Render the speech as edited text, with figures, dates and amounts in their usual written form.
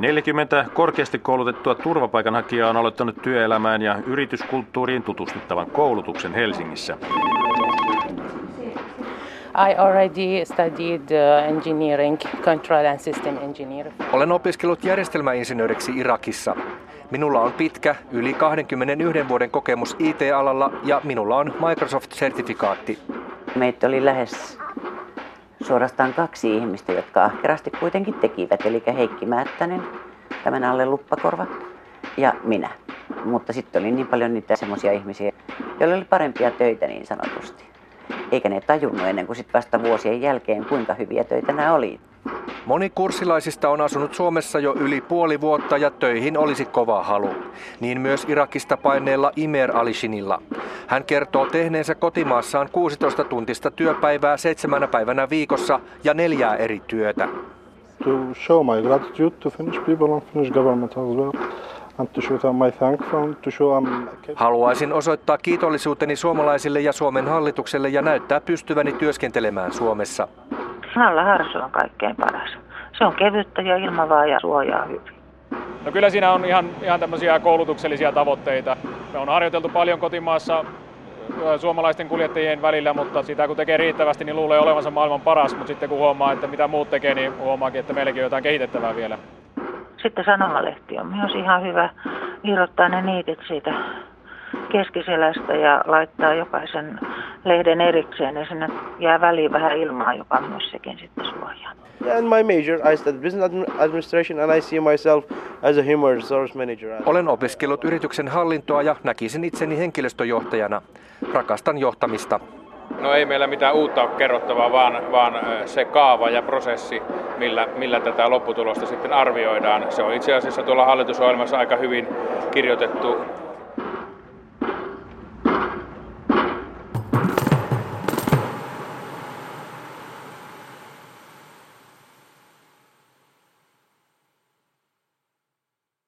40 korkeasti koulutettua turvapaikanhakijaa on aloittanut työelämään ja yrityskulttuuriin tutustuttavan koulutuksen Helsingissä. Olen opiskellut järjestelmäinsinööriksi Irakissa. Minulla on pitkä, yli 21 vuoden kokemus IT-alalla ja minulla on Microsoft-sertifikaatti. Meitä oli lähes suorastaan 2 ihmistä, jotka ahkerasti kuitenkin tekivät, eli Heikki Määttänen, tämän alle luppakorva ja minä. Mutta sitten oli niin paljon niitä semmoisia ihmisiä, joilla oli parempia töitä niin sanotusti. Eikä ne tajunnut ennen kuin sit vasta vuosien jälkeen, kuinka hyviä töitä nämä oli. Moni kurssilaisista on asunut Suomessa jo yli puoli vuotta ja töihin olisi kova halu. Niin myös Irakista paineella Imer Alishinilla. Hän kertoo tehneensä kotimaassaan 16-tuntista työpäivää 7 päivänä viikossa ja 4 eri työtä. To show my gratitude to Finnish people and Finnish government as well. Haluaisin osoittaa kiitollisuuteni suomalaisille ja Suomen hallitukselle ja näyttää pystyväni työskentelemään Suomessa. Sanalla harsu on kaikkein paras. Se on kevyttä ja ilmavaa ja suojaa hyvin. No kyllä siinä on ihan tämmöisiä koulutuksellisia tavoitteita. Me on harjoiteltu paljon kotimaassa suomalaisten kuljettajien välillä, mutta sitä kun tekee riittävästi, niin luulee olevansa maailman paras. Mutta sitten kun huomaa, että mitä muut tekee, niin huomaakin, että meilläkin on jotain kehitettävää vielä. Sitten sanomalehti on myös ihan hyvä irrottaa ne niitit siitä keskiselästä ja laittaa jokaisen lehden erikseen ja sinne jää väliin vähän ilmaa, joka myös sekin sitten suojaa. And my major, I studied business administration and I see myself as a human resource manager. Olen opiskellut yrityksen hallintoa ja näkisin itseni henkilöstöjohtajana. Rakastan johtamista. No ei meillä mitään uutta ole kerrottavaa, vaan se kaava ja prosessi, millä tätä lopputulosta sitten arvioidaan. Se on itse asiassa tuolla hallitusohjelmassa aika hyvin kirjoitettu.